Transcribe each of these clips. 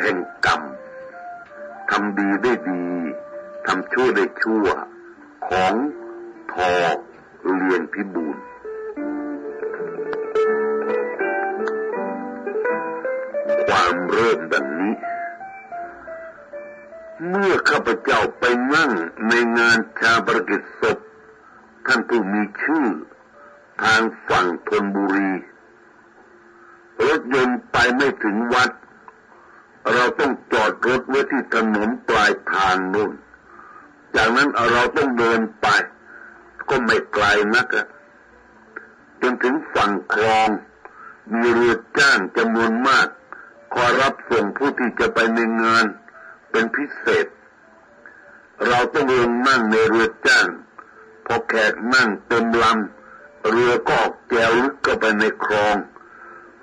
แห่งกรรมทำดีได้ดีทำชั่วได้ชั่วของทอเรียนพิบูลความเริ่มดังนี้เมื่อข้าพเจ้าไปนั่งในงานชาปนกิจศพท่านผู้มีชื่อทางฝั่งธนบุรีรถยนต์ไปไม่ถึงวัดเราต้องจอดรถไว้ที่ถนนปลายทางนู่นจากนั้นเราต้องเดินไปก็ไม่ไกลนักจนถึงฝั่งคลองมีเรือจ้างจำนวนมากคอยรับส่งผู้ที่จะไปในงานเป็นพิเศษเราต้องลงนั่งในเรือจ้างพอแขกนั่งเต็มลำเรือก็ออกแจวลึกเข้าไปในคลอง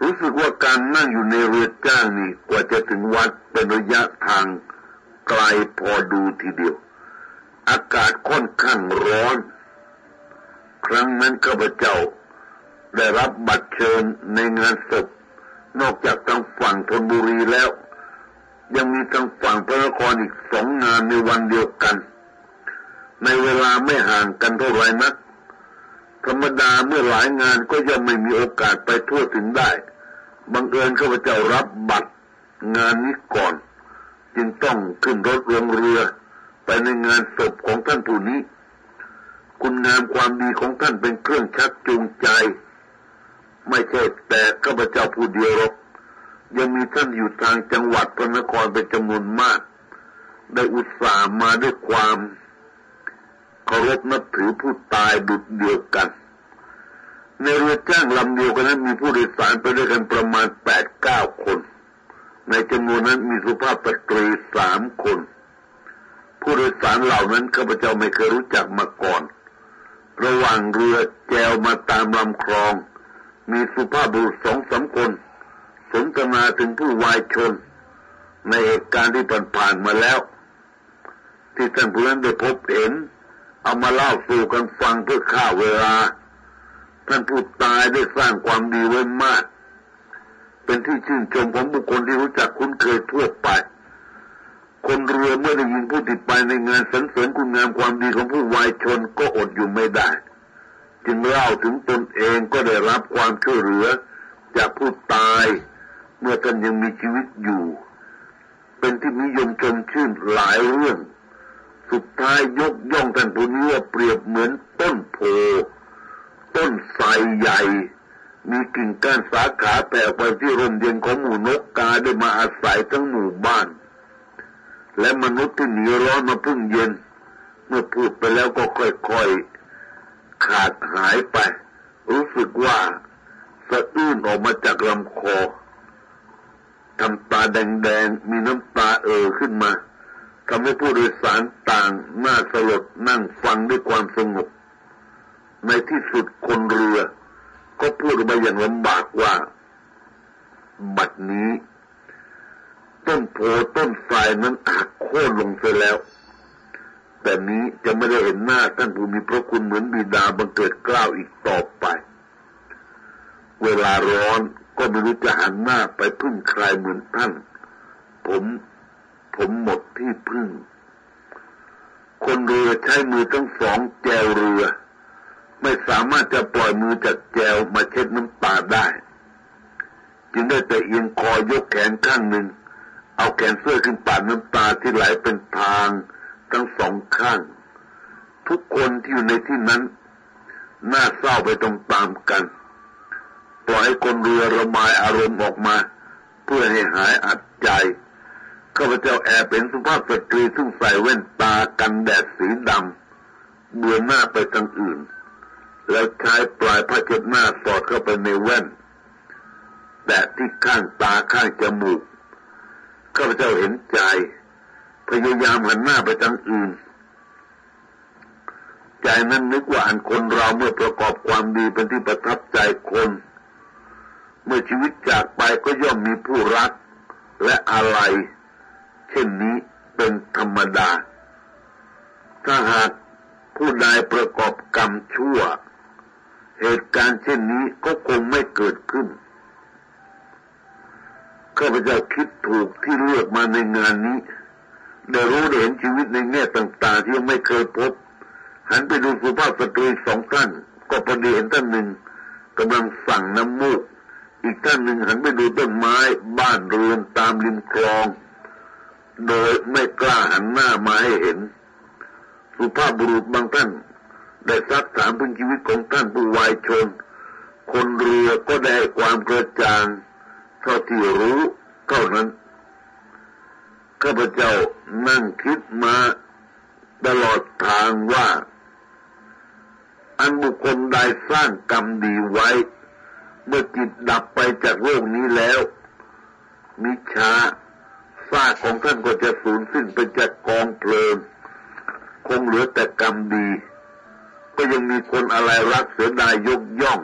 รู้สึกว่าการนั่งอยู่ในเรือจ้างนี่กว่าจะถึงวัดเป็นระยะทางไกลพอดูทีเดียวอากาศค่อนข้างร้อนครั้งนั้นข้าพเจ้าได้รับบัตรเชิญในงานศพนอกจากทางฝั่งธนบุรีแล้วยังมีทางฝั่งพระนครอีกสองงานในวันเดียวกันในเวลาไม่ห่างกันเท่าไรนักธรรมดาเมื่อหลายงานก็ยังไม่มีโอกาสไปทั่วถึงได้บังเอิญข้าพเจ้ารับบัตรงานนี้ก่อนจึงต้องขึ้นรถลงเรือไปในงานศพของท่านผู้นี้คุณงามความดีของท่านเป็นเครื่องชักจูงใจไม่ใช่แต่ข้าพเจ้าผู้เดียวหรอกยังมีท่านอยู่ทางจังหวัดพระนครเป็นจำนวนมากได้อุตส่าห์มาด้วยความเคารพนับถือผู้ตายดุจเดียวกันในเรือจ้างลำเดียวกันนั้นมีผู้โดยสารไปด้วยกันประมาณ 8-9 คนในจำนวนนั้นมีสุภาพสตรี 3 คนผู้โดยสารเหล่านั้นข้าพเจ้าไม่เคยรู้จักมาก่อนระหว่างเรือแจวมาตามลำคลองมีสุภาพบุรุษ 2-3 คนสนทนาถึงผู้วายชนในเหตุการณ์ที่ผ่านมาแล้วที่ท่านผู้นั้นได้พบเห็นเอามาเล่าสู่กันฟังเพื่อฆ่าเวลาท่านผู้ตายได้สร้างความดีไว้มากเป็นที่ชื่นชมของบุคคลที่รู้จักคุ้นเคยทั่วไปคนเรือเมื่อได้ยินผู้ติดไปในงานสรรเสริญคุณงามความดีของผู้วายชนก็อดอยู่ไม่ได้จึงเล่าถึงตนเองก็ได้รับความช่วยเหลือจากผู้ตายเมื่อท่านยังมีชีวิตอยู่เป็นที่นิยมชมชื่นหลายเรื่องสุดท้ายยกย่องท่านผู้นี้ว่าเปรียบเหมือนต้นโพต้นไทรใหญ่มีกิ่งก้านสาขาแผ่ไปที่ร่มเย็นของหมู่นกกาได้มาอาศัยทั้งหมู่บ้านและมนุษย์ที่หนีร้อนมาพึ่งเย็นเมื่อพูดไปแล้วก็ค่อยๆขาดหายไปรู้สึกว่าสะอื้นออกมาจากลำคอทำตาแดงๆมีน้ำตาขึ้นมาทำให้ผู้โดยสารต่างหน้าสลดนั่งฟังด้วยความสงบในที่สุดคนเรือก็พูดออกมาอย่างลำบากว่าบัดนี้ต้นโพต้นไทรนั้นหักโค่นลงเสียแล้วแต่นี้จะไม่ได้เห็นหน้าท่านผู้มีพระคุณเหมือนบิดาบังเกิดเกล้าอีกต่อไปเวลาร้อนก็ไม่รู้จะหันหน้าไปพึ่งใครเหมือนท่านผมหมดที่พึ่งคนเรือใช้มือทั้งสองแจวเรือไม่สามารถจะปล่อยมือจากแจวมาเช็ดน้ำตาได้จึงได้แต่เอียงคอยกแขนข้างหนึ่งเอาแขนเสื้อขึ้นปาดน้ำตาที่ไหลเป็นทางทั้งสองข้างทุกคนที่อยู่ในที่นั้นน่าเศร้าไปตรงตามกันปล่อยให้คนเรือระบายอารมณ์ออกมาเพื่อให้หายอัดใจข้าพเจ้าแอบเป็นสุภาพสตรีซึ่งใส่แว่นตากันแดดสีดำเบือนหน้าไปทางอื่นแล้วใช้ปลายผ้าเช็ดหน้าสอดเข้าไปในแว่นแต่ที่ข้างตาข้างจมูกข้าพเจ้าเห็นใจพยายามหันหน้าไปทางอื่นใจนั้นนึกว่าอันคนเราเมื่อประกอบความดีเป็นที่ประทับใจคนเมื่อชีวิตจากไปก็ย่อมมีผู้รักและอะไรเช่นนี้เป็นธรรมดาถ้าหากผู้ใดประกอบกรรมชั่วเหตุการณ์เช่นนี้ก็คงไม่เกิดขึ้น ข้าพเจ้าคิดถูกที่เลือกมาในงานนี้ได้รู้ได้เห็นชีวิตในแง่ต่างๆที่ไม่เคยพบหันไปดูสุภาพสตรีสองท่านก็พอดีเห็นท่านหนึ่งกำลังสั่งน้ำมูกอีกท่านหนึ่งหันไปดูต้นไม้บ้านเรือนตามริมคลองโดยไม่กล้าหันหน้ามาให้เห็นสุภาพบุรุษบางท่านได้ซักถามถึงชีวิตของท่านผู้วายชนคนเรือก็ได้ความกระจ่างเท่าที่รู้เท่านั้นข้าพเจ้านั่งคิดมาตลอดทางว่าอันบุคคลใดสร้างกรรมดีไว้เมื่อจิตดับไปจากโลกนี้แล้วมิช้าซากของท่านก็จะสูญสิ้นไปจากกองเพลิงคงเหลือแต่กรรมดีก็ยังมีคนอะไรรักเสียดายยกย่อง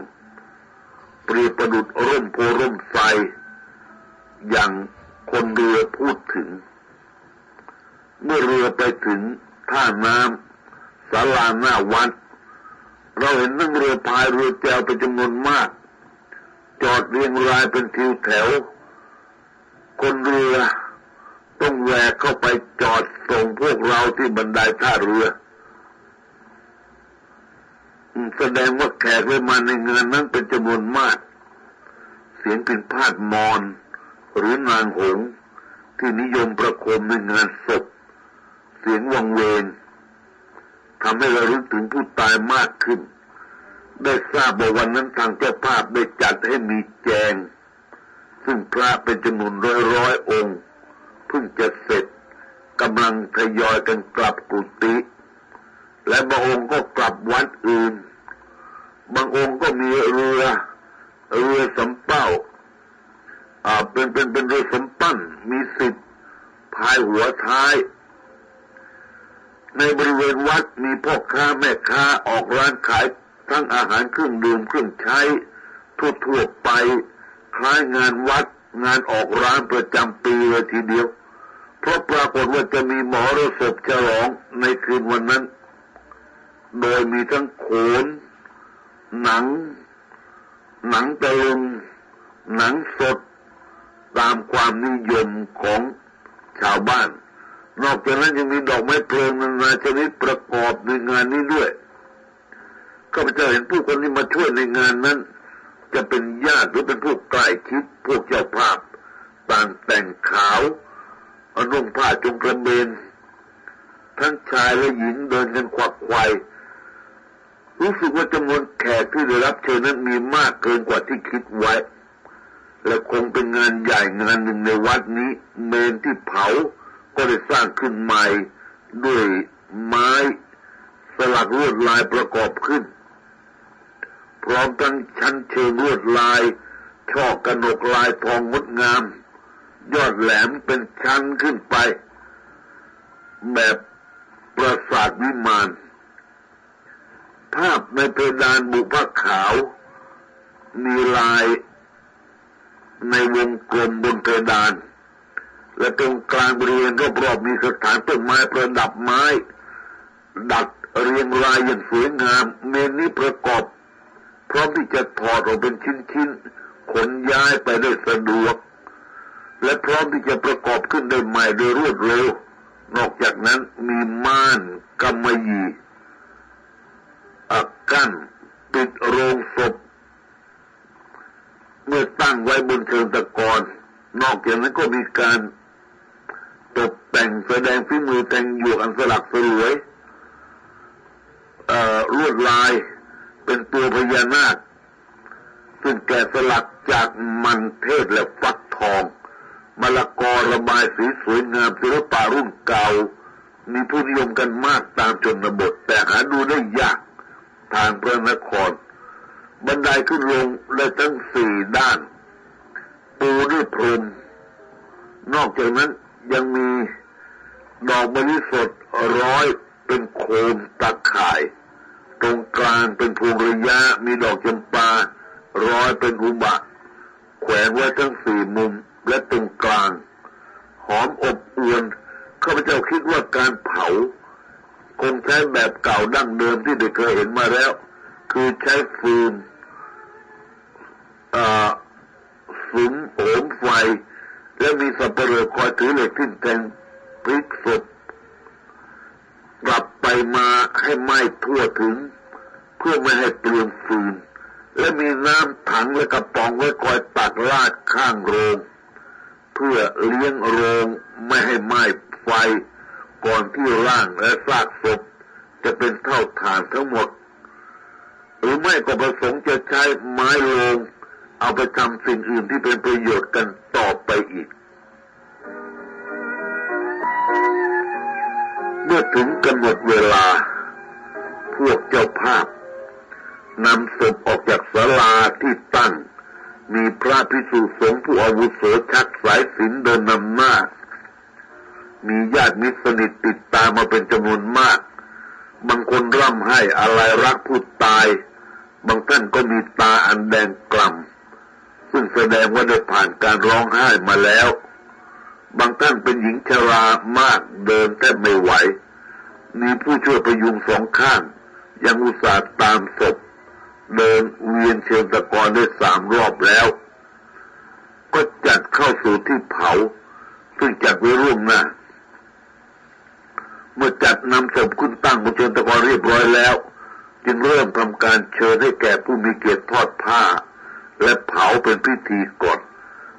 เปรียบประดุจร่มโพร่มไทรอย่างคนเรือพูดถึงเมื่อเรือไปถึงท่าน้ำศาลาหน้าวัดเราเห็นนั่งเรือพายเรือแจวเป็นจำนวนมากจอดเรียงรายเป็นทิวแถวคนเรือต้องแวกเข้าไปจอดส่งพวกเราที่บันไดท่าเรือแสดงว่าแขกที่มาในงานนั้นเป็นจำนวนมากเสียงพิณพาทย์มอญหรือนางหงส์ที่นิยมประโคมในงานศพเสียงวังเวงทำให้เรารู้ถึงผู้ตายมากขึ้นได้ทราบว่าวันนั้นทางเจ้าภาพได้จัดให้มีแจงซึ่งพระเป็นจำนวนร้อยองค์เพิ่งจะเสร็จกำลังทยอยกันกลับกุฏิและบางองค์ก็กลับวัดอื่นบางองค์ก็มีเรือสำเป้าเป็นเรือสำปั้นมีสิทธิ์พายหัวท้ายในบริเวณวัดมีพ่อค้าแม่ค้าออกร้านขายทั้งอาหารเครื่องดื่มเครื่องใช้ทั่วไปคล้ายงานวัดงานออกร้านประจำปีเลยทีเดียวเพราะปรากฏว่าจะมีมหรสพฉลองในคืนวันนั้นโดยมีทั้งโขนหนังตะลุงหนังสดตามความนิยมของชาวบ้านนอกจากนั้นยังมีดอกไม้เพลิงนานาชนิดประกอบในงานนี้ด้วยข้าพเจ้าเห็นผู้คนที่มาช่วยในงานนั้นจะเป็นญาติหรือเป็นพวกใกล้ชิดพวกเจ้าภาพต่างแต่งขาวนุ่งผ้าจงกระเบนทั้งชายและหญิงเดินกันขวักไขว่รู้สึกว่าจำนวนแขกที่ได้รับเชิญนั้นมีมากเกินกว่าที่คิดไว้และคงเป็นงานใหญ่งานหนึ่งในวัดนี้เมนที่เผาก็ได้สร้างขึ้นใหม่ด้วยไม้สลักลวดลายประกอบขึ้นพร้อมทั้งชั้นเชิงลวดลายช่อกระหนกลายทองงดงามยอดแหลมเป็นชั้นขึ้นไปแบบปราสาทวิมานภาพในเพดานบุพขาวมีลายในวงกลมบนเพดานและตรงกลางบริเวณรอบๆมีสถานต้นไม้ประดับไม้ดัดเรียงรายอย่างสวยงามเมนนี้ประกอบพร้อมที่จะถอดออกเป็นชิ้นๆขนย้ายไปได้สะดวกและพร้อมที่จะประกอบขึ้นได้ใหม่โดยรวดเร็วนอกจากนั้นมีม่านกำมะหยี่กั้นปิดโรงศพเมื่อตั้งไว้บนเชิงตะกอนนอกจากนั้นก็มีการตกแต่งแสดงฝีมือแต่งหยวกอันสลักสลวยลวดลายเป็นตัวพญานาคซึ่งแกะสลักจากมันเทศและฟักทองมะละกอระบายสีสวยงามศิลปะรุ่นเก่ามีผู้นิยมกันมากตามชนบทแต่หาดูได้ยากทางพระนครบันไดขึ้นลงและทั้งสี่ด้านปูด้วยพรมนอกจากนั้นยังมีดอกมะลิสดร้อยเป็นโคมตะข่ายตรงกลางเป็นพวงระยะมีดอกจำปาร้อยเป็นอุบะแขวนไว้ทั้งสี่มุมและตรงกลางหอมอบอวลข้าพเจ้าคิดว่าการเผาคงใช้แบบเก่าดั้งเดิมที่ได้เคยเห็นมาแล้วคือใช้ฟืนสุมโหมไฟ แล้วมีสับปะเหร่อคอยถือเหล็กทิ่มแทงพลิกศพกลับไปมาให้ไหม้ทั่วถึงเพื่อไม่ให้เปลืองฟืนและมีน้ำถังและกระป๋องไว้คอยตักลาดข้างโรงเพื่อเลี้ยงโรงไม่ให้ไหม้ไฟก่อนที่ร่างและซากศพจะเป็นเท่าฐานทั้งหมดหรือไม่ก็ประสงค์จะใช้ไม้โรงเอาไปทำสิ่งอื่นที่เป็นประโยชน์กันต่อไปอีกเมื่อถึงกำหนดเวลาพวกเจ้าภาพนำศพออกจากศาลาที่ตั้งมีพระภิกษุสงฆ์ผู้อาวุโสชักสายศีลเดินนำหน้ามีญาติมิตรสนิทติดตามมาเป็นจำนวนมากบางคนร่ำไห้อะไรรักผู้ตายบางท่านก็มีตาอันแดงกล่ำซึ่งแสดงว่าได้ผ่านการร้องไห้มาแล้วบางท่านเป็นหญิงชรามากเดินแทบไม่ไหวมีผู้ช่วยประยุงสองข้างยังอุตส่าห์ตามศพเดินเวียนเชิงตะกอนได้3รอบแล้วก็จัดเข้าสู่ที่เผาซึ่งจัดไว้ร่วมหน้าเมื่อจัดนำศพขึ้นตั้งบนเชิงตะกอนเรียบร้อยแล้วจึงเริ่มทำการเชิญให้แก่ผู้มีเกียรติทอดผ้าและเผาเป็นพิธีก่อน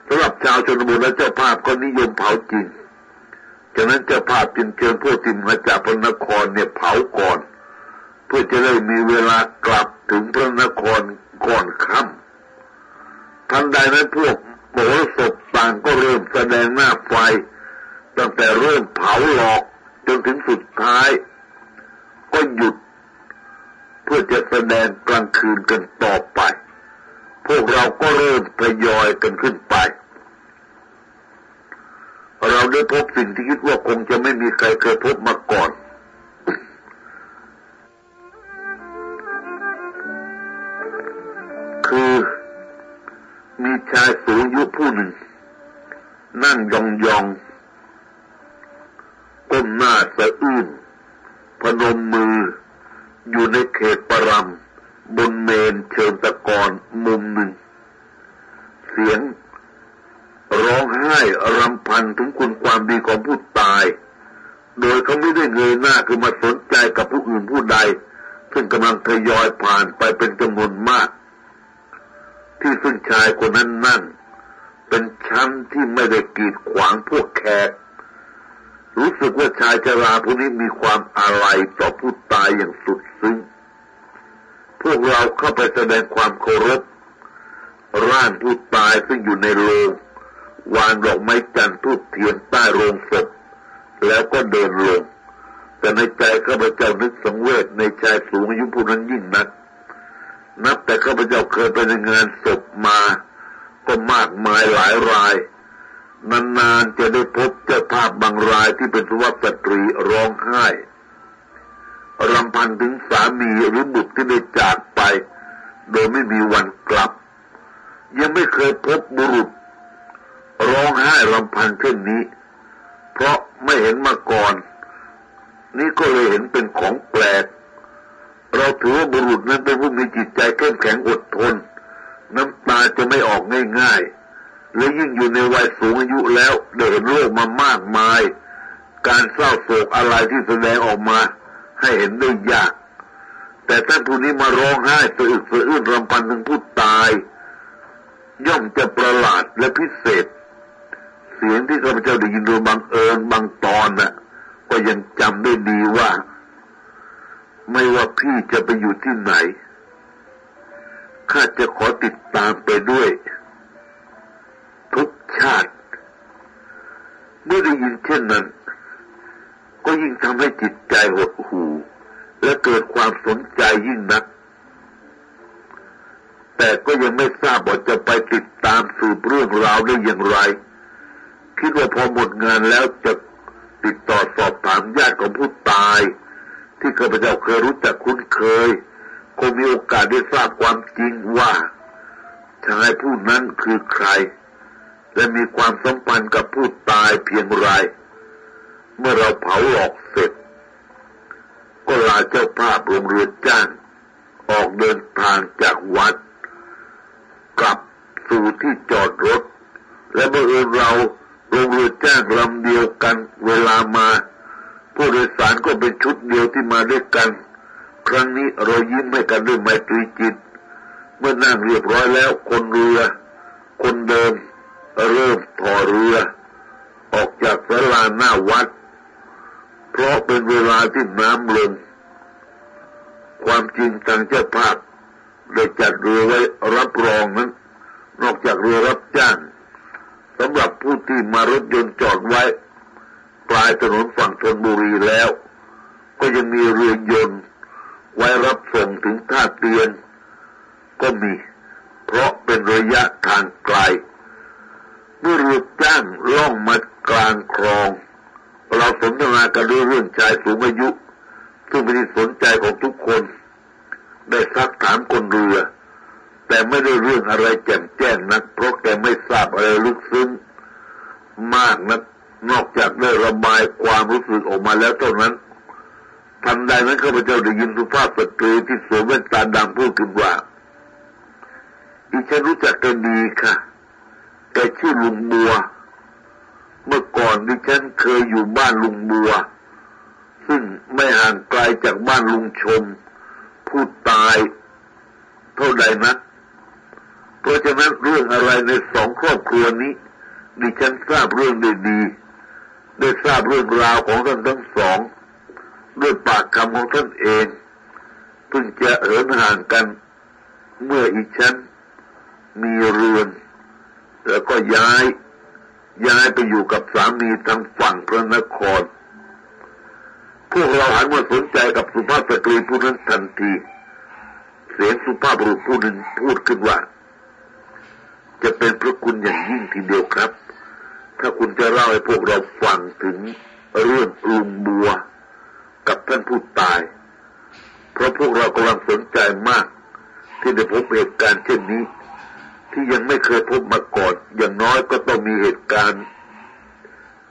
สำหรับชาวชนบทและเจ้าภาพก็นิยมเผาจริงฉะนั้นเจ้าภาพจึงเชิญพวกที่มาจากพระนครเนี่ยเผาก่อนเพื่อจะได้มีเวลากลับถึงพระนครก่อนค่ำทันใดนั้นพวกโหราศพต่างก็เริ่มแสดงหน้าไฟตั้งแต่เริ่มเผาหลอกจนถึงสุดท้ายก็หยุดเพื่อจะแสดงกลางคืนกันต่อไปพวกเราก็เริ่มทยอยกันขึ้นไปเราได้พบสิ่งที่คิดว่าคงจะไม่มีใครเคยพบมาก่อนคือมีชายสูงอายุผู้หนึ่งนั่งยองๆก้มหน้าสะอื้นพนมมืออยู่ในเขตประรำบนเมนเชิงตะกอนมุมหนึ่งเสียงร้องไห้รำพันถึงคุณความดีของผู้ตายโดยเขาไม่ได้เงยหน้าคือมาสนใจกับผู้อื่นผู้ใดซึ่งกำลังทยอยผ่านไปเป็นจำนวนมากที่ซึ่งชายคนนั้นนั่งเป็นชั้นที่ไม่ได้กีดขวางพวกแขกรู้สึกว่าชายชราผู้นี้มีความอาลัยต่อผู้ตายอย่างสุดซึ้งพวกเราเข้าไปแสดงความเคารพร่างผู้ตายซึ่งอยู่ในโรงวางดอกไม้จันทร์ทูปเทียนใต้โรงศพแล้วก็เดินลงแต่ในใจข้าพเจ้านึกสังเวชในชายสูงอายุผู้นั้นยิ่งนักนับแต่ข้าพเจ้าเคยไปในงานศพมาก็มากมายหลายรายนานๆจะได้พบเจ้าภาพบางรายที่เป็นสุภาพสตรีร้องไห้รำพันถึงสามีหรือบุตรที่ได้จากไปโดยไม่มีวันกลับยังไม่เคยพบบุรุษร้องไห้รำพันเช่นนี้เพราะไม่เห็นมาก่อนนี่ก็เลยเห็นเป็นของแปลกเราถือว่าบุรุษนั้นเป็นผู้มีจิตใจเข้มแข็งอดทนน้ำตาจะไม่ออกง่ายๆและยิ่งอยู่ในวัยสูงอายุแล้วได้เห็นโลกมามากมายการเศร้าโศกอะไรที่แสดงออกมาให้เห็นได้ยากแต่ท่านผู้นี้มาร้องไห้สะอึกสะอื้นรำพันถึงผู้ตายย่อมจะประหลาดและพิเศษเสียงที่ข้าพเจ้าได้ยินโดยบังเอิญบางตอนน่ะก็ยังจำได้ดีว่าไม่ว่าพี่จะไปอยู่ที่ไหนข้าจะขอติดตามไปด้วยทุกชาติเมื่อได้ยินเช่นนั้นก็ยิ่งทำให้จิตใจหดหู่และเกิดความสนใจยิ่งนักแต่ก็ยังไม่ทราบว่าจะไปติดตามสืบเรื่องราวได้อย่างไรคิดว่าพอหมดงานแล้วจะติดต่อสอบถามญาติของผู้ตายที่ข้าพเจ้าเคยรู้จักคุ้นเคยคงมีโอกาสได้ทราบความจริงว่าชายผู้นั้นคือใครและมีความสัมพันธ์กับผู้ตายเพียงไรเมื่อเราเผาหลอกเสร็จก็ลาเจ้าภาพลงเรือจ้างออกเดินทางจากวัดกลับสู่ที่จอดรถและบังเอิญเรา ลงเรือแจ้งลำเดียวกันเวลามาผู้โดยสารก็เป็นชุดเดียวที่มาด้วยกันครั้งนี้เรายิ้มให้กันด้วยไมตรีจิตเมื่อนั่งเรียบร้อยแล้วคนเรือคนเดิมเริ่มถอเรือออกจากศาลาหน้าวัดเพราะเป็นเวลาที่น้ำลงความจริงทางเจ้าภาพได้จัดเรือไว้รับรองนั้นนอกจากเรือรับจ้างสำหรับผู้ที่มารถยนต์จอดไว้ปลายถนนฝั่งธนบุรีแล้วก็ยังมีเรือยนต์ไว้รับส่งถึงท่าเตียนก็มีเพราะเป็นระยะทางไกลเมื่อเรือจ้างล่องมากลางคลองเราสนทนากันด้วยเรื่องชายสูงอายุซึ่งเป็นที่สนใจของทุกคนได้ซักถามคนเรือแต่ไม่ได้เรื่องอะไรแจ่มแจ้งนักเพราะแกไม่ทราบอะไรลึกซึ้งมากนักนอกจากได้ระบายความรู้สึกออกมาแล้วเท่านั้นทันใดนั้นข้าพเจ้าได้ยินสุภาพสตรีที่สวมแว่นตาดำพูดขึ้นว่าดิฉันรู้จักแกดีค่ะแกชื่อลุงบัวเมื่อก่อนดิฉันเคยอยู่บ้านลุงบัวซึ่งไม่ห่างไกลจากบ้านลุงชมผู้ตายเท่าใดนักเพราะฉะนั้นเรื่องอะไรในสองครอบครัวนี้ดิฉันทราบเรื่องดีได้ทราบเรื่องราวของท่านทั้งสองด้วยปากคำของท่านเองเพิ่งจะเหินห่างกันเมื่ออีฉันมีเรือนแล้วก็ย้ายไปอยู่กับสามีทางฝั่งพระนครพวกเราหันมาสนใจกับสุภาพสตรีผู้นั้นทันทีเสียงสุภาพบุรุษผู้หนึ่งพูดขึ้นว่าจะเป็นพระคุณอย่างยิ่งทีเดียวครับถ้าคุณจะเล่าให้พวกเราฟังถึงเรื่องลุงบัวกับท่านผู้ตายเพราะพวกเรากำลังสนใจมากที่ได้พบเหตุการณ์เช่นนี้ที่ยังไม่เคยพบมาก่อนอย่างน้อยก็ต้องมีเหตุการณ์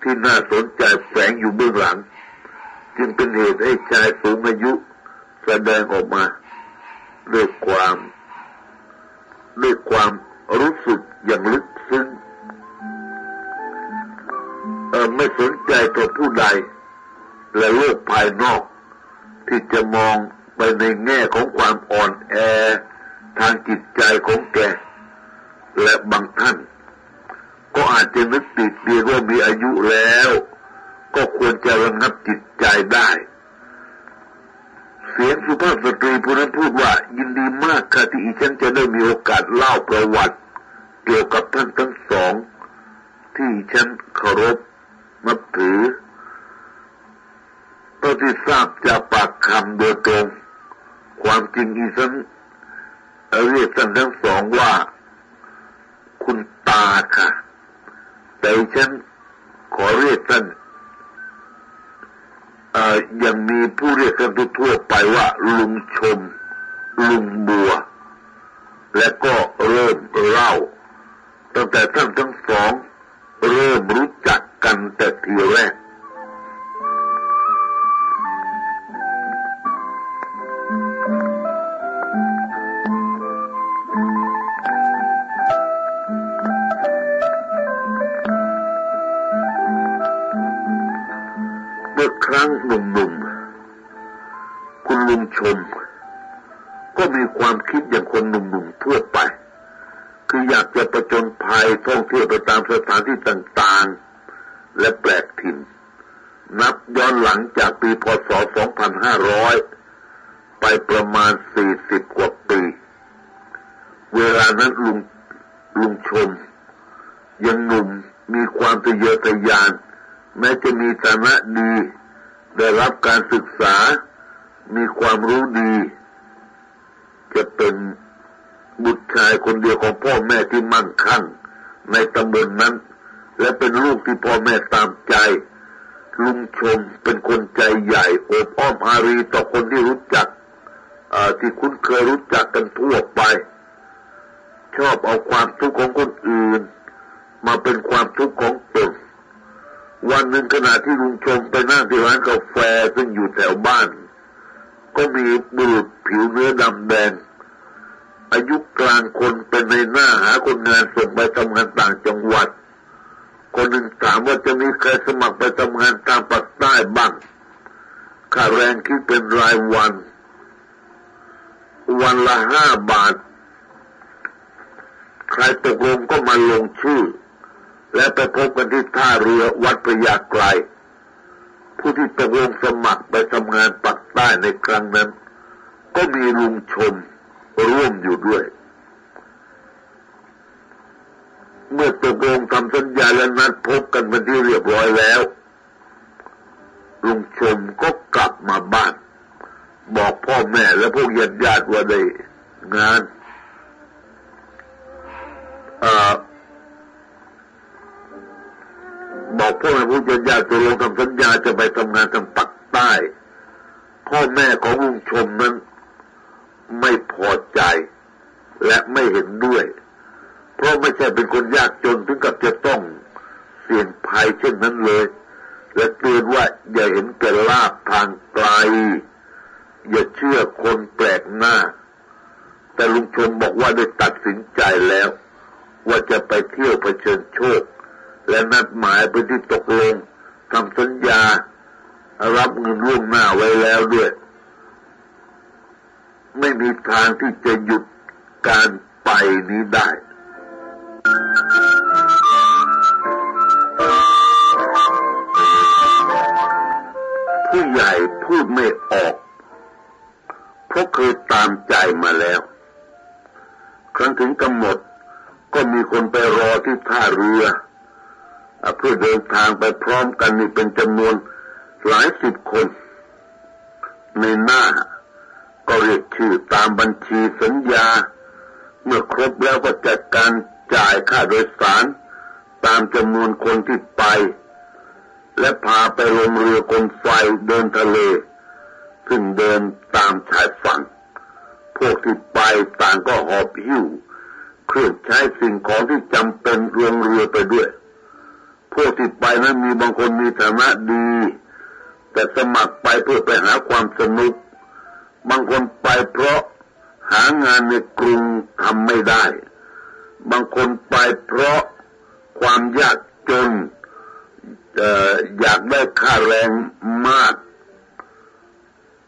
ที่น่าสนใจแฝงอยู่เบื้องหลังจึงเป็นเหตุให้ชายสูงอายุแสดงออกมาด้วยความรู้สึกอย่างลึกซึ้งไม่สนใจต่อผู้ใดและโลกภายนอกที่จะมองไปในแง่ของความอ่อนแอทางจิตใจของแกและบางท่านก็อาจจะนึกติดเดียวว่ามีอายุแล้วก็ควรจะระงับจิตใจได้เสียงสุภาพสตรีผู้นั้นพูดว่ายินดีมากค่ะที่อีฉันจะได้มีโอกาสเล่าประวัติเกี่ยวกับท่านทั้งสองที่ฉันเคารพนับถือตอนที่ทราบจากปากคำโดยตรงความจริงอีฉันเรียกท่านทั้งสองว่าคุณตาค่ะแต่ฉันขอเรียกท่านยังมีผู้เรียกกันทั่วไปว่าลุงชมลุงบัวและก็เริ่มเล่าตั้งแต่ท่านทั้งสองเริ่มรู้จักกันแต่ทีแรกครั้งหนุ่มๆคุณลุงชมก็มีความคิดอย่างคนหนุ่มๆทั่วไปคืออยากจะประจนภัยท่องเที่ยวไปตามสถานที่ต่างๆและแปลกถิ่นนับย้อนหลังจากปีพ.ศ. 2500 ไปประมาณ40กว่าปีเวลานั้นลุงชมยังหนุ่มมีความทะเยอทะยานแม้จะมีฐานะดีได้รับการศึกษามีความรู้ดีจะเป็นบุตรชายคนเดียวของพ่อแม่ที่มั่งคั่งในตำบลนั้นและเป็นลูกที่พ่อแม่ตามใจลุงชมเป็นคนใจใหญ่อบอ้อมอารีต่อคนที่รู้จักที่คุ้นเคยรู้จักกันทั่วไปชอบเอาความทุกข์ของคนอื่นมาเป็นความทุกข์ของตนวันหนึ่งขณะที่ลุงชมไปนั่งที่ร้านกาแฟซึ่งอยู่แถวบ้านก็มีบุรุษผิวเนื้อดำแดงอายุกลางคนเป็นในหน้าหาคนงานส่งไปทำงานต่างจังหวัด คนหนึ่งถามว่าจะมีใครสมัครไปทำงานตามปักใต้บ้างค่าแรงคิดเป็นรายวันวันละ5 บาทใครตกลงก็มาลงชื่อและไปพบกันที่ท่าเรือวัดพระยาไกรผู้ที่ตกลงสมัครไปทำงานปักใต้ในครั้งนั้นก็มีลุงชมร่วมอยู่ด้วยเมื่อตกลงทำสัญญาและนัดพบกันเป็นที่เรียบร้อยแล้วลุงชมก็กลับมาบ้านบอกพ่อแม่และพวกญาติว่าได้งานบอกพ่อแม่พวกญาติตกลงทำสัญญาจะไปทำงานทางปักใต้พ่อแม่ของลุงชมนั้นไม่พอใจและไม่เห็นด้วยเพราะไม่ใช่เป็นคนยากจนถึงกับจะต้องเสี่ยงภัยเช่นนั้นเลยและเตือนว่าอย่าเห็นแก่ลาภทางไกลอย่าเชื่อคนแปลกหน้าแต่ลุงชมบอกว่าได้ตัดสินใจแล้วว่าจะไปเที่ยวเผชิญโชคและนัดหมายไปที่ตกลงทำสัญญารับเงินล่วงหน้าไว้แล้วด้วยไม่มีทางที่จะหยุดการไปนี้ได้ผู้ใหญ่พูดไม่ออกเพราะเคยตามใจมาแล้วครั้งถึงกำหนดก็มีคนไปรอที่ท่าเรือเพื่อเดินทางไปพร้อมกันนี่เป็นจำนวนหลายสิบคนในหน้าก็เรียกชื่อตามบัญชีสัญญาเมื่อครบแล้วก็จัดการจ่ายค่าโดยสารตามจำนวนคนที่ไปและพาไปลงเรือกลไฟเดินทะเลขึ้นเดินตามชายฝั่งพวกที่ไปต่างก็หอบหิ้วเครื่องใช้สิ่งของที่จำเป็นลงเรือไปด้วยพวกที่ไปนั้นมีบางคนมีฐานะดีแต่สมัครไปเพื่อไปหาความสนุกบางคนไปเพราะหางานในกรุงทำไม่ได้บางคนไปเพราะความยากจนอยากได้ค่าแรงมาก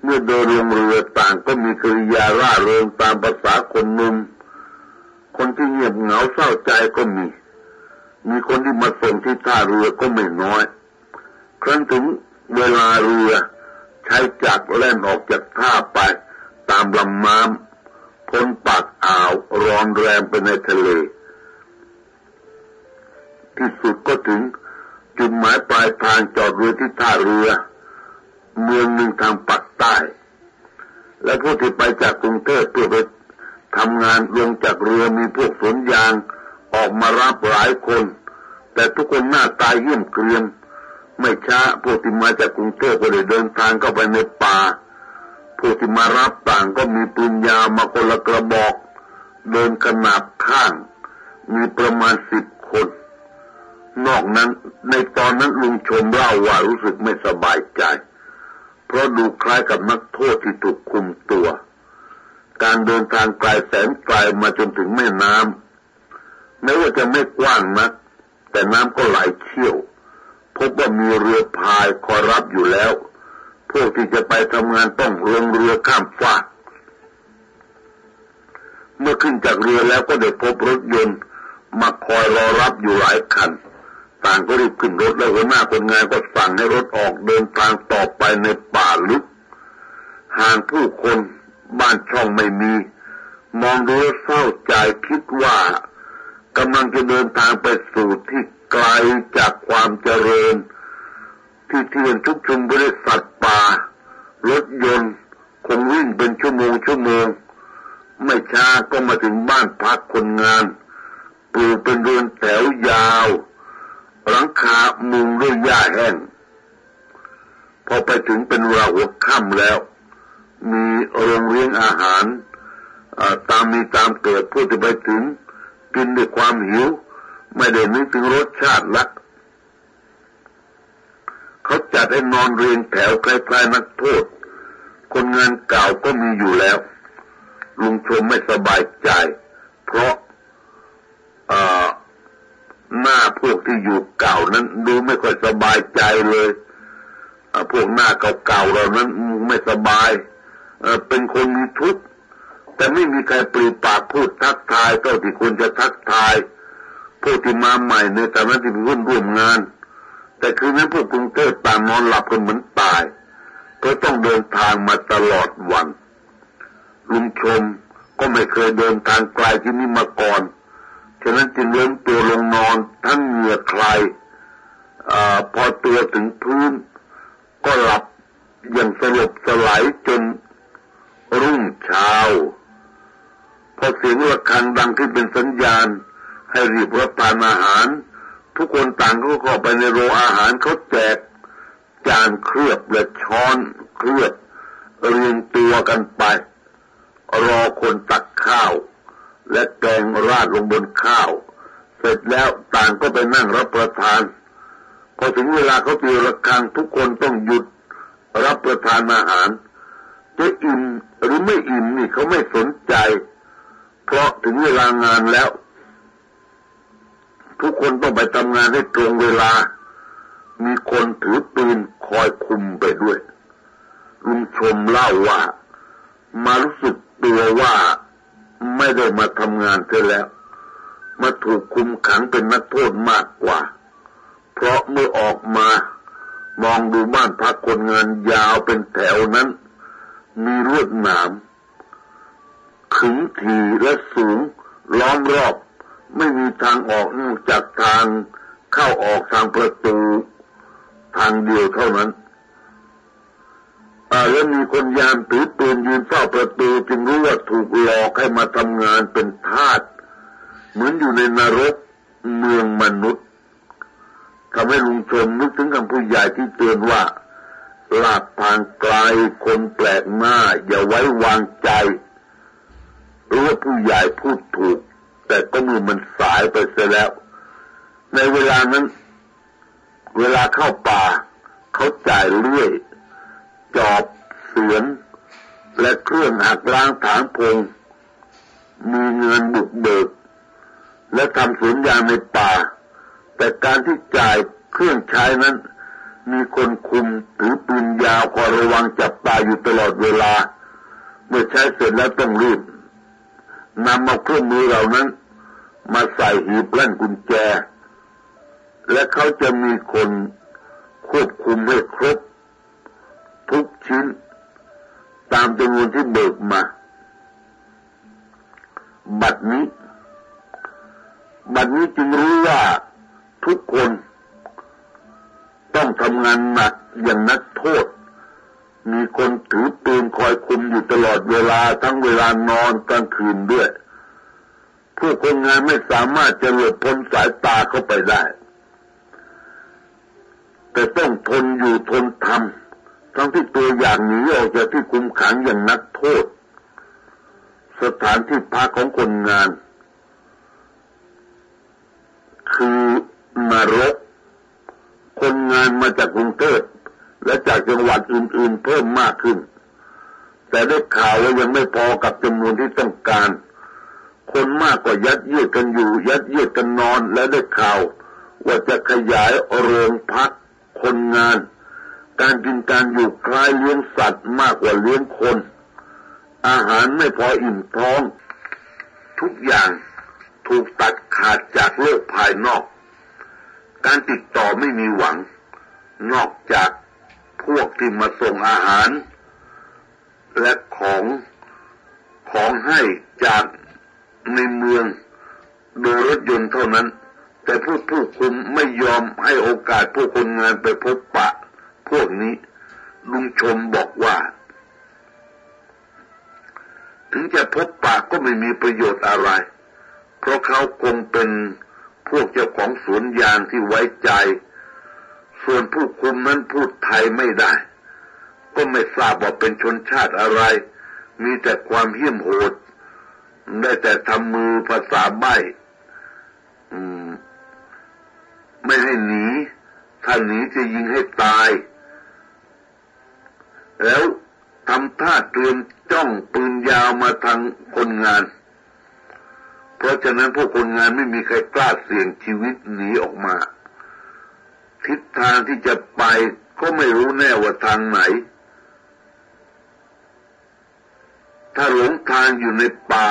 เมื่อเดินลงเรือต่างก็มีกริยาร่าเริงตามภาษาคนหนุ่มคนที่เงียบเหงาเศร้าใจก็มีคนที่มาส่งที่ท่าเรือก็ไม่น้อยครั้นถึงเวลาเรือใช้จักรแล่นออกจากท่าไปตามลำน้ำพ้นปากอ่าวร้อนแรงไปในทะเลที่สุดก็ถึงจุดหมายปลายทางจอดเรือที่ท่าเรือเมืองหนึ่งทางปักใต้และผู้ที่ไปจากกรุงเทพเพื่อไปทำงานลงจากเรือมีพวกสวนยางออกมารับหลายคนแต่ทุกคนหน้าตาเยี่ยมเกรียมไม่ช้าพวกที่มาจากกรุงเทพก็เลยเดินทางเข้าไปในป่าพวกที่มารับต่างก็มีปืนยาวมาคนละกระบอกเดินขนาบข้างมีประมาณ10 คนนอกนั้นในตอนนั้นลุงชมเล่าว่ารู้สึกไม่สบายใจเพราะดูคล้ายกับนักโทษที่ถูกคุมตัวการเดินทางไกลแสนไกลมาจนถึงแม่น้ำแม้ว่าจะไม่กว้างนักแต่น้ำก็ไหลเชี่ยวพบว่ามีเรือพายคอยรับอยู่แล้วพวกที่จะไปทำงานต้องลงเรือข้ามฟากเมื่อขึ้นจากเรือแล้วก็ได้พบรถยนต์มาคอยรอรับอยู่หลายคันต่างก็รีบขึ้นรถแล้วหัวหน้าคนงานก็สั่งให้รถออกเดินทางต่อไปในป่าลึกห่างผู้คนบ้านช่องไม่มีมองดูแล้วเศร้าใจคิดว่ากำลังจะเดินทางไปสู่ที่ไกลจากความเจริญที่เทียนทุกชุมบริษัทป่ารถยนต์คงวิ่งเป็นชั่วโมงไม่ช้าก็มาถึงบ้านพักคนงานปลูกเป็นเรือนแถวยาวหลังคามุงด้วยหญ้าแห้งพอไปถึงเป็นเวลาหัวค่ำแล้วมีโรงเลี้ยงอาหารตามเกิดผู้ที่ไปถึงกินด้วยความหิวไม่ได้นึกถึงรสชาติละเขาจัดให้นอนเรียงแถวคล้ายๆนักโทษคนงานเก่าก็มีอยู่แล้วลุงชมไม่สบายใจเพราะหน้า พวกที่อยู่เก่านั้นดูไม่ค่อยสบายใจเลยพวกหน้าเก่าๆเรานั้นไม่สบายเป็นคนมีทุกข์แต่ไม่มีใครปลีปากพูดทักทายเท่าที่ควรจะทักทายพวกที่มาใหม่ในฐานะที่เป็นเพื่อนร่วมงานแต่คืนนั้นพวกกรุงเทพต่างนอนหลับกันเหมือนตายเพราะต้องเดินทางมาตลอดวันลุงชมก็ไม่เคยเดินทางไกลที่นี่มาก่อนฉะนั้นจึงล้มตัวลงนอนทั้งเหงื่อใครพอตัวถึงพื้นก็หลับอย่างสลบสลายจนรุ่งเช้าพอเสียงระฆังดังขึ้นเป็นสัญญาณให้รีบรับทานอาหารทุกคนต่างก็เข้าไปในโรงอาหารเขาแจกจานเคลือบและช้อนเคลือบเรียงตัวกันไปรอคนตักข้าวและแกงราดลงบนข้าวเสร็จแล้วต่างก็ไปนั่งรับประทานพอถึงเวลาเขาตีระฆังทุกคนต้องหยุดรับประทานอาหารจะอิ่มหรือไม่อิ่มนี่เขาไม่สนใจเพราะถึงเวลางานแล้วทุกคนต้องไปทำงานให้ตรงเวลามีคนถือปืนคอยคุมไปด้วยลุงชมเล่าว่ามารู้สึกตัวว่าไม่ได้มาทำงานเสียแล้วมาถูกคุมขังเป็นนักโทษมากกว่าเพราะเมื่อออกมามองดูบ้านพักคนงานยาวเป็นแถวนั้นมีลวดหนามขึงถี่และสูงล้อมรอบไม่มีทางออกนอกจากทางเข้าออกทางประตูทางเดียวเท่านั้นแล้วมีคนยามถือปืนยืนเฝ้าประตูจึงรู้ว่าถูกหลอกให้มาทำงานเป็นทาสเหมือนอยู่ในนรกเมืองมนุษย์ทำให้ลุงชมนึกถึงคำผู้ใหญ่ที่เตือนว่าลาดทางไกลคนแปลกหน้าอย่าไว้วางใจรู้ว่าผู้ใหญ่พูดถูกแต่ก็มือมันสายไปเสียแล้วในเวลานั้นเวลาเข้าป่าเขาจ่ายเลื่อยจอบเสือนและเครื่องหักล้างถางพงมีเงินบุกเบิกและทำสวนยางในป่าแต่การที่จ่ายเครื่องใช้นั้นมีคนคุมถือปืนยาวคอยระวังจับตาอยู่ตลอดเวลาเมื่อใช้เสร็จแล้วต้องรีบนำเอาเครื่องมือเหล่านั้นมาใส่หีบลั่นกุญแจและเขาจะมีคนควบคุมให้ครบทุกชิ้นตามจำนวนที่เบิกมาบัดนี้จึงรู้ว่าทุกคนต้องทำงานหนักอย่างนักโทษมีคนถือปืนคอยคุมอยู่ตลอดเวลาทั้งเวลานอนกลางคืนด้วยผู้คนงานไม่สามารถจะหลบพ้นสายตาเข้าไปได้แต่ต้องทนอยู่ทนทำทั้งที่ตัวอย่างหนีออกจากที่คุมขังอย่างนักโทษสถานที่พักของคนงานคือนรกคนงานมาจากกรุงเทพและจากจังหวัดอื่นๆเพิ่มมากขึ้นแต่ได้ข่าวว่ายังไม่พอกับจำนวนที่ต้องการคนมากกว่ายัดเยียดกันอยู่ยัดเยียดกันนอนและได้ข่าวว่าจะขยายโรงพักคนงานการกินการอยู่คล้ายเลี้ยงสัตว์มากกว่าเลี้ยงคนอาหารไม่พออิ่มท้องทุกอย่างถูกตัดขาดจากโลกภายนอกการติดต่อไม่มีหวังนอกจากพวกที่มาส่งอาหารและของให้จากในเมืองโดยรถยนต์เท่านั้นแต่ผู้คุมไม่ยอมให้โอกาสพวกคนงานไปพบปะพวกนี้ลุงชมบอกว่าถึงจะพบปะก็ไม่มีประโยชน์อะไรเพราะเขาคงเป็นพวกเจ้าของสวนยางที่ไว้ใจส่วนผู้คุมนั้นพูดไทยไม่ได้ก็ไม่ทราบว่าเป็นชนชาติอะไรมีแต่ความเหี้ยมโหดได้แต่ทำมือภาษาใบ้ไม่ให้หนีถ้าหนีจะยิงให้ตายแล้วทำท่าเตรียมจ้องปืนยาวมาทางคนงาน เพราะฉะนั้นพวกคนงานไม่มีใครกล้าเสี่ยงชีวิตหนีออกมาทิศทางที่จะไปก็ไม่รู้แน่ว่าทางไหนถ้าหลงทางอยู่ในป่า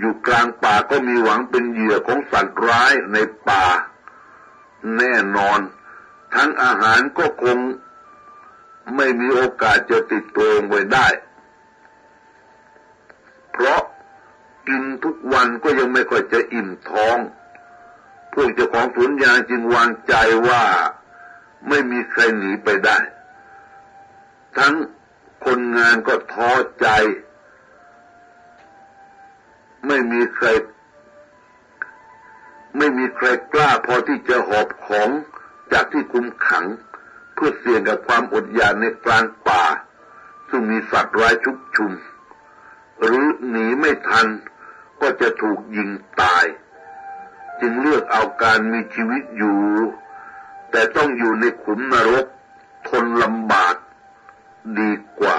อยู่กลางป่าก็มีหวังเป็นเหยื่อของสัตว์ร้ายในป่าแน่นอนทั้งอาหารก็คงไม่มีโอกาสจะติดตัวไว้ได้เพราะกินทุกวันก็ยังไม่ค่อยจะอิ่มท้องพวกเจ้าของสวนยางจึงวางใจว่าไม่มีใครหนีไปได้ทั้งคนงานก็ท้อใจไม่มีใครกล้าพอที่จะหอบของจากที่คุมขังเพื่อเสี่ยงกับความอดอยากในกลางป่าซึ่งมีสัตว์ร้ายชุกชุมหรือหนีไม่ทันก็จะถูกยิงตายจึงเลือกเอาการมีชีวิตอยู่แต่ต้องอยู่ในขุมนรกทนลำบากดีกว่า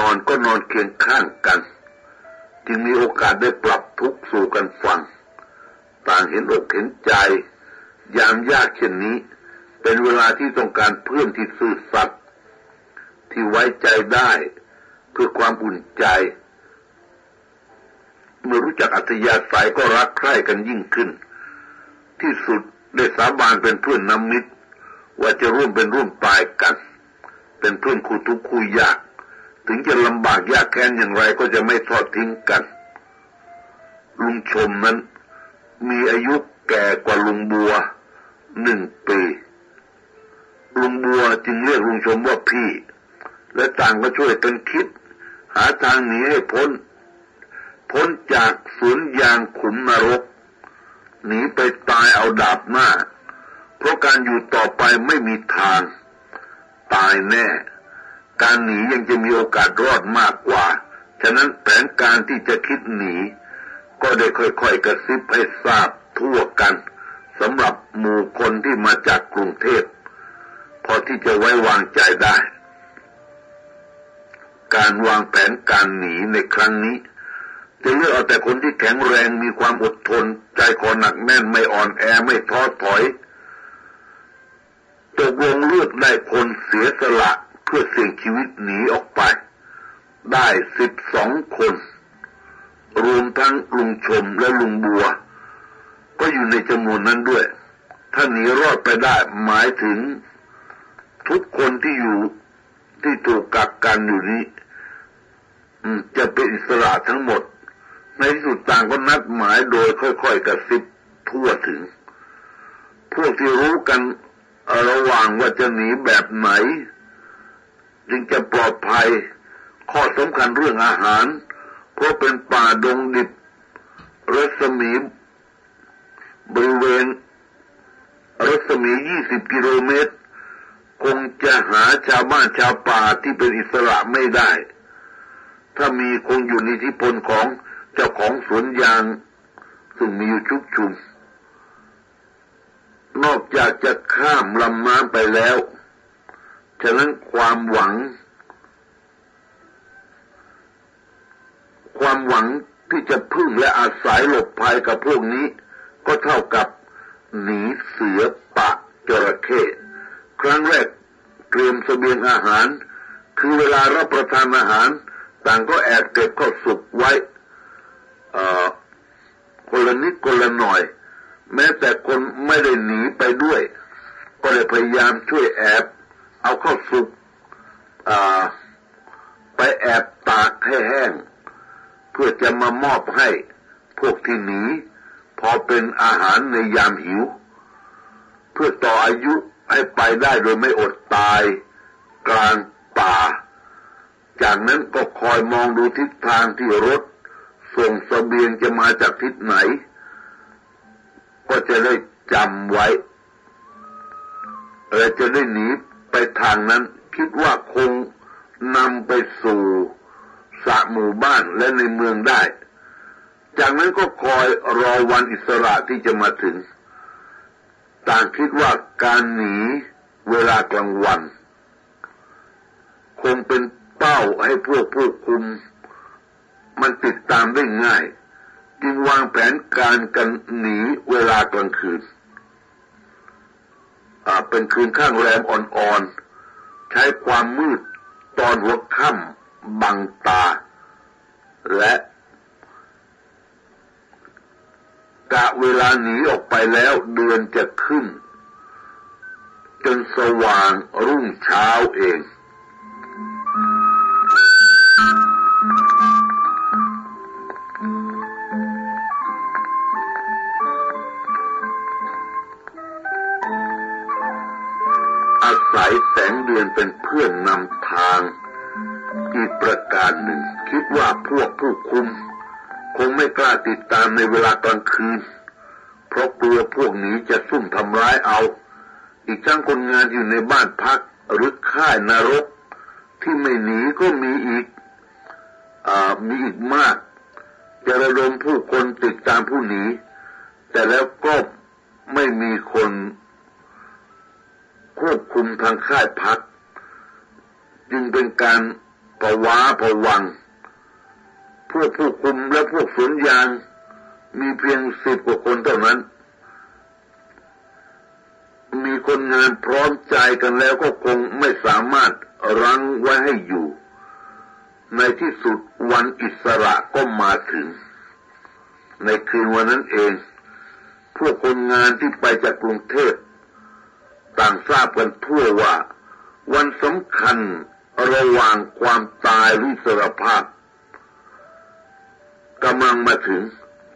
นอนก็นอนเคียงข้างกันจึงมีโอกาสได้ปรับทุกข์สู่กันฟังต่างเห็นอกเห็นใจยามยากเช่นนี้เป็นเวลาที่ต้องการเพื่อนที่ซื่อสัตย์ที่ไว้ใจได้เพื่อความอุ่นใจเมื่อรู้จักอัธยาศัยก็รักใคร่กันยิ่งขึ้นที่สุดได้สาบานเป็นเพื่อนน้ำมิตรว่าจะร่วมเป็นร่วมตายกันเป็นเพื่อนคู่ทุกข์คู่ยากถึงจะลำบากยากแค้นอย่างไรก็จะไม่ทอดทิ้งกันลุงชมนั้นมีอายุแก่กว่าลุงบัว1 ปีลุงบัวจึงเรียกลุงชมว่าพี่และต่างก็ช่วยกันคิดหาทางหนีให้พ้นจากสวนยางขุมนรกหนีไปตายเอาดาบหน้าเพราะการอยู่ต่อไปไม่มีทางตายแน่การหนียังจะมีโอกาสรอดมากกว่าฉะนั้นแผนการที่จะคิดหนีก็ได้ค่อยๆกระซิบให้ทราบทั่วกันสำหรับหมู่คนที่มาจากกรุงเทพพอที่จะไว้วางใจได้การวางแผนการหนีในครั้งนี้จะเลือกเอาแต่คนที่แข็งแรงมีความอดทนใจคอหนักแน่นไม่อ่อนแอไม่ท้อถอยตกลงเลือกได้คนเสียสละเพื่อเสี่ยงชีวิตหนีออกไปได้12 คนรวมทั้งลุงชมและลุงบัวก็อยู่ในจำนวนนั้นด้วยถ้าหนีรอดไปได้หมายถึงทุกคนที่อยู่ที่ถูกกักกันอยู่นี้จะเป็นอิสระทั้งหมดในที่สุดต่างก็นัดหมายโดยค่อยๆกระซิบทั่วถึงพวกที่รู้กันระหว่างว่าจะหนีแบบไหนจึงจะปลอดภัยข้อสำคัญเรื่องอาหารเพราะเป็นป่าดงดิบรัศมี20 กิโลเมตรคงจะหาชาวบ้านชาวป่าที่เป็นอิสระไม่ได้ถ้ามีคงอยู่ในอิทธิพลของเจ้าของสวนยางซึ่งมีอยู่ชุกชุมนอกจากจะข้ามลำน้ำไปแล้วฉะนั้นความหวังที่จะพึ่งและอาศัยหลบภัยกับพวกนี้ก็เท่ากับหนีเสือป่าจระเข้ครั้งแรกเตรียมเสบียงอาหารคือเวลารับประทานอาหารต่างก็แอบเก็บข้าวสุกไว้คนละนิดคนละหน่อยแม้แต่คนไม่ได้หนีไปด้วยก็เลยพยายามช่วยแอบเอาข้าวสุกไปแอบตากให้แห้งเพื่อจะมามอบให้พวกที่หนีพอเป็นอาหารในยามหิวเพื่อต่ออายุให้ไปได้โดยไม่อดตายกลางป่า จากนั้นก็คอยมองดูทิศทางที่รถส่งเสบียงจะมาจากทิศไหนก็จะได้จำไว้จะได้หนีไปทางนั้นคิดว่าคงนำไปสู่สระหมู่บ้านและในเมืองได้จากนั้นก็คอยรอวันอิสระที่จะมาถึงต่างคิดว่าการหนีเวลากลางวันคงเป็นเป้าให้พวกผู้คุมมันติดตามได้ง่ายจึงวางแผนการกันหนีเวลากลางคืนเป็นคืนข้างแรมอ่อนๆใช้ความมืดตอนหัวค่ำบังตาและกะเวลาหนีออกไปแล้วเดือนจะขึ้นจนสว่างรุ่งเช้าเองอาศัยแสงเดือนเป็นเพื่อนนำทางอีกประการหนึ่งคิดว่าพวกผู้คุมคงไม่กล้าติดตามในเวลากลางคืนเพราะกลัวพวกนี้จะซุ่มทำร้ายเอาอีกทั้งคนงานอยู่ในบ้านพักหรือค่ายนรกที่ไม่หนีก็มีอีกมากจะระดมผู้คนติดตามผู้หนีแต่แล้วก็ไม่มีคนควบคุมทางค่ายพักจึงเป็นการประว้าประวังพวกผู้คุมและพวกสวนยางมีเพียง10 กว่าคนเท่านั้นมีคนงานพร้อมใจกันแล้วก็คงไม่สามารถรั้งไว้ให้อยู่ในที่สุดวันอิสระก็มาถึงในคืนวันนั้นเองพวกคนงานที่ไปจากกรุงเทพต่างทราบกันทั่วว่าวันสำคัญระหว่างความตายหรืออิสรภาพกำลังมาถึง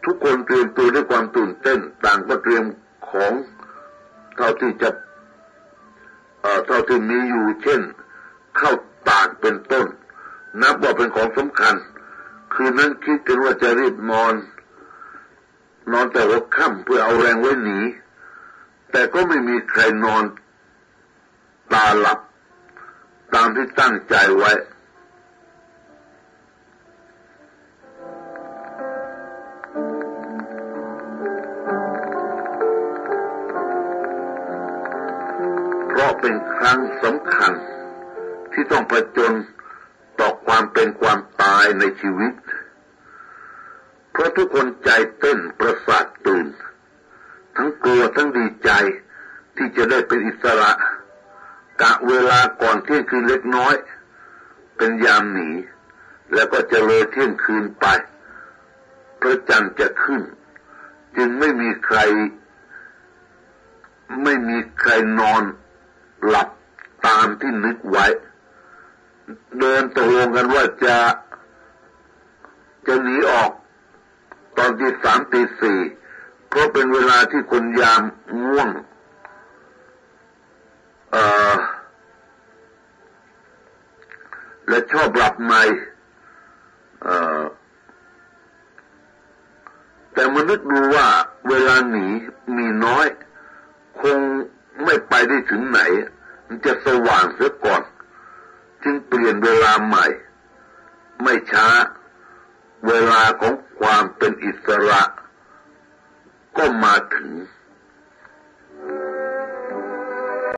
ทุกคนเตรียมตัวด้วยความตื่นเต้นต่างก็เตรียมของเท่าที่มีอยู่เช่นข้าวตากเป็นต้นนับว่าเป็นของสำคัญคืนนั้นคิดกันว่าจะรีบนอนแต่หัวค่ำเพื่อเอาแรงไว้หนีแต่ก็ไม่มีใครนอนตาหลับตามที่ตั้งใจไว้เพราะเป็นครั้งสำคัญที่ต้องผจญต่อความเป็นความตายในชีวิตเพราะทุกคนใจเต้นประสาทตื่นทั้งกลัวทั้งดีใจที่จะได้เป็นอิสระกะเวลาก่อนเที่ยงคืนเล็กน้อยเป็นยามหนีแล้วก็จะเลยเที่ยงคืนไปพระจันทร์จะขึ้นจึงไม่มีใครนอนหลับตามที่นึกไว้เดินตกลงกันว่าจะหนีออกตอนที่3 ตี 4เพราะเป็นเวลาที่คนยามง่วงและชอบหลับในแต่มนุษย์ดูว่าเวลาหนีมีน้อยคงไม่ไปได้ถึงไหนมันจะสว่างเสียก่อนจึงเปลี่ยนเวลาใหม่ไม่ช้าเวลาของความเป็นอิสระก็มาถึง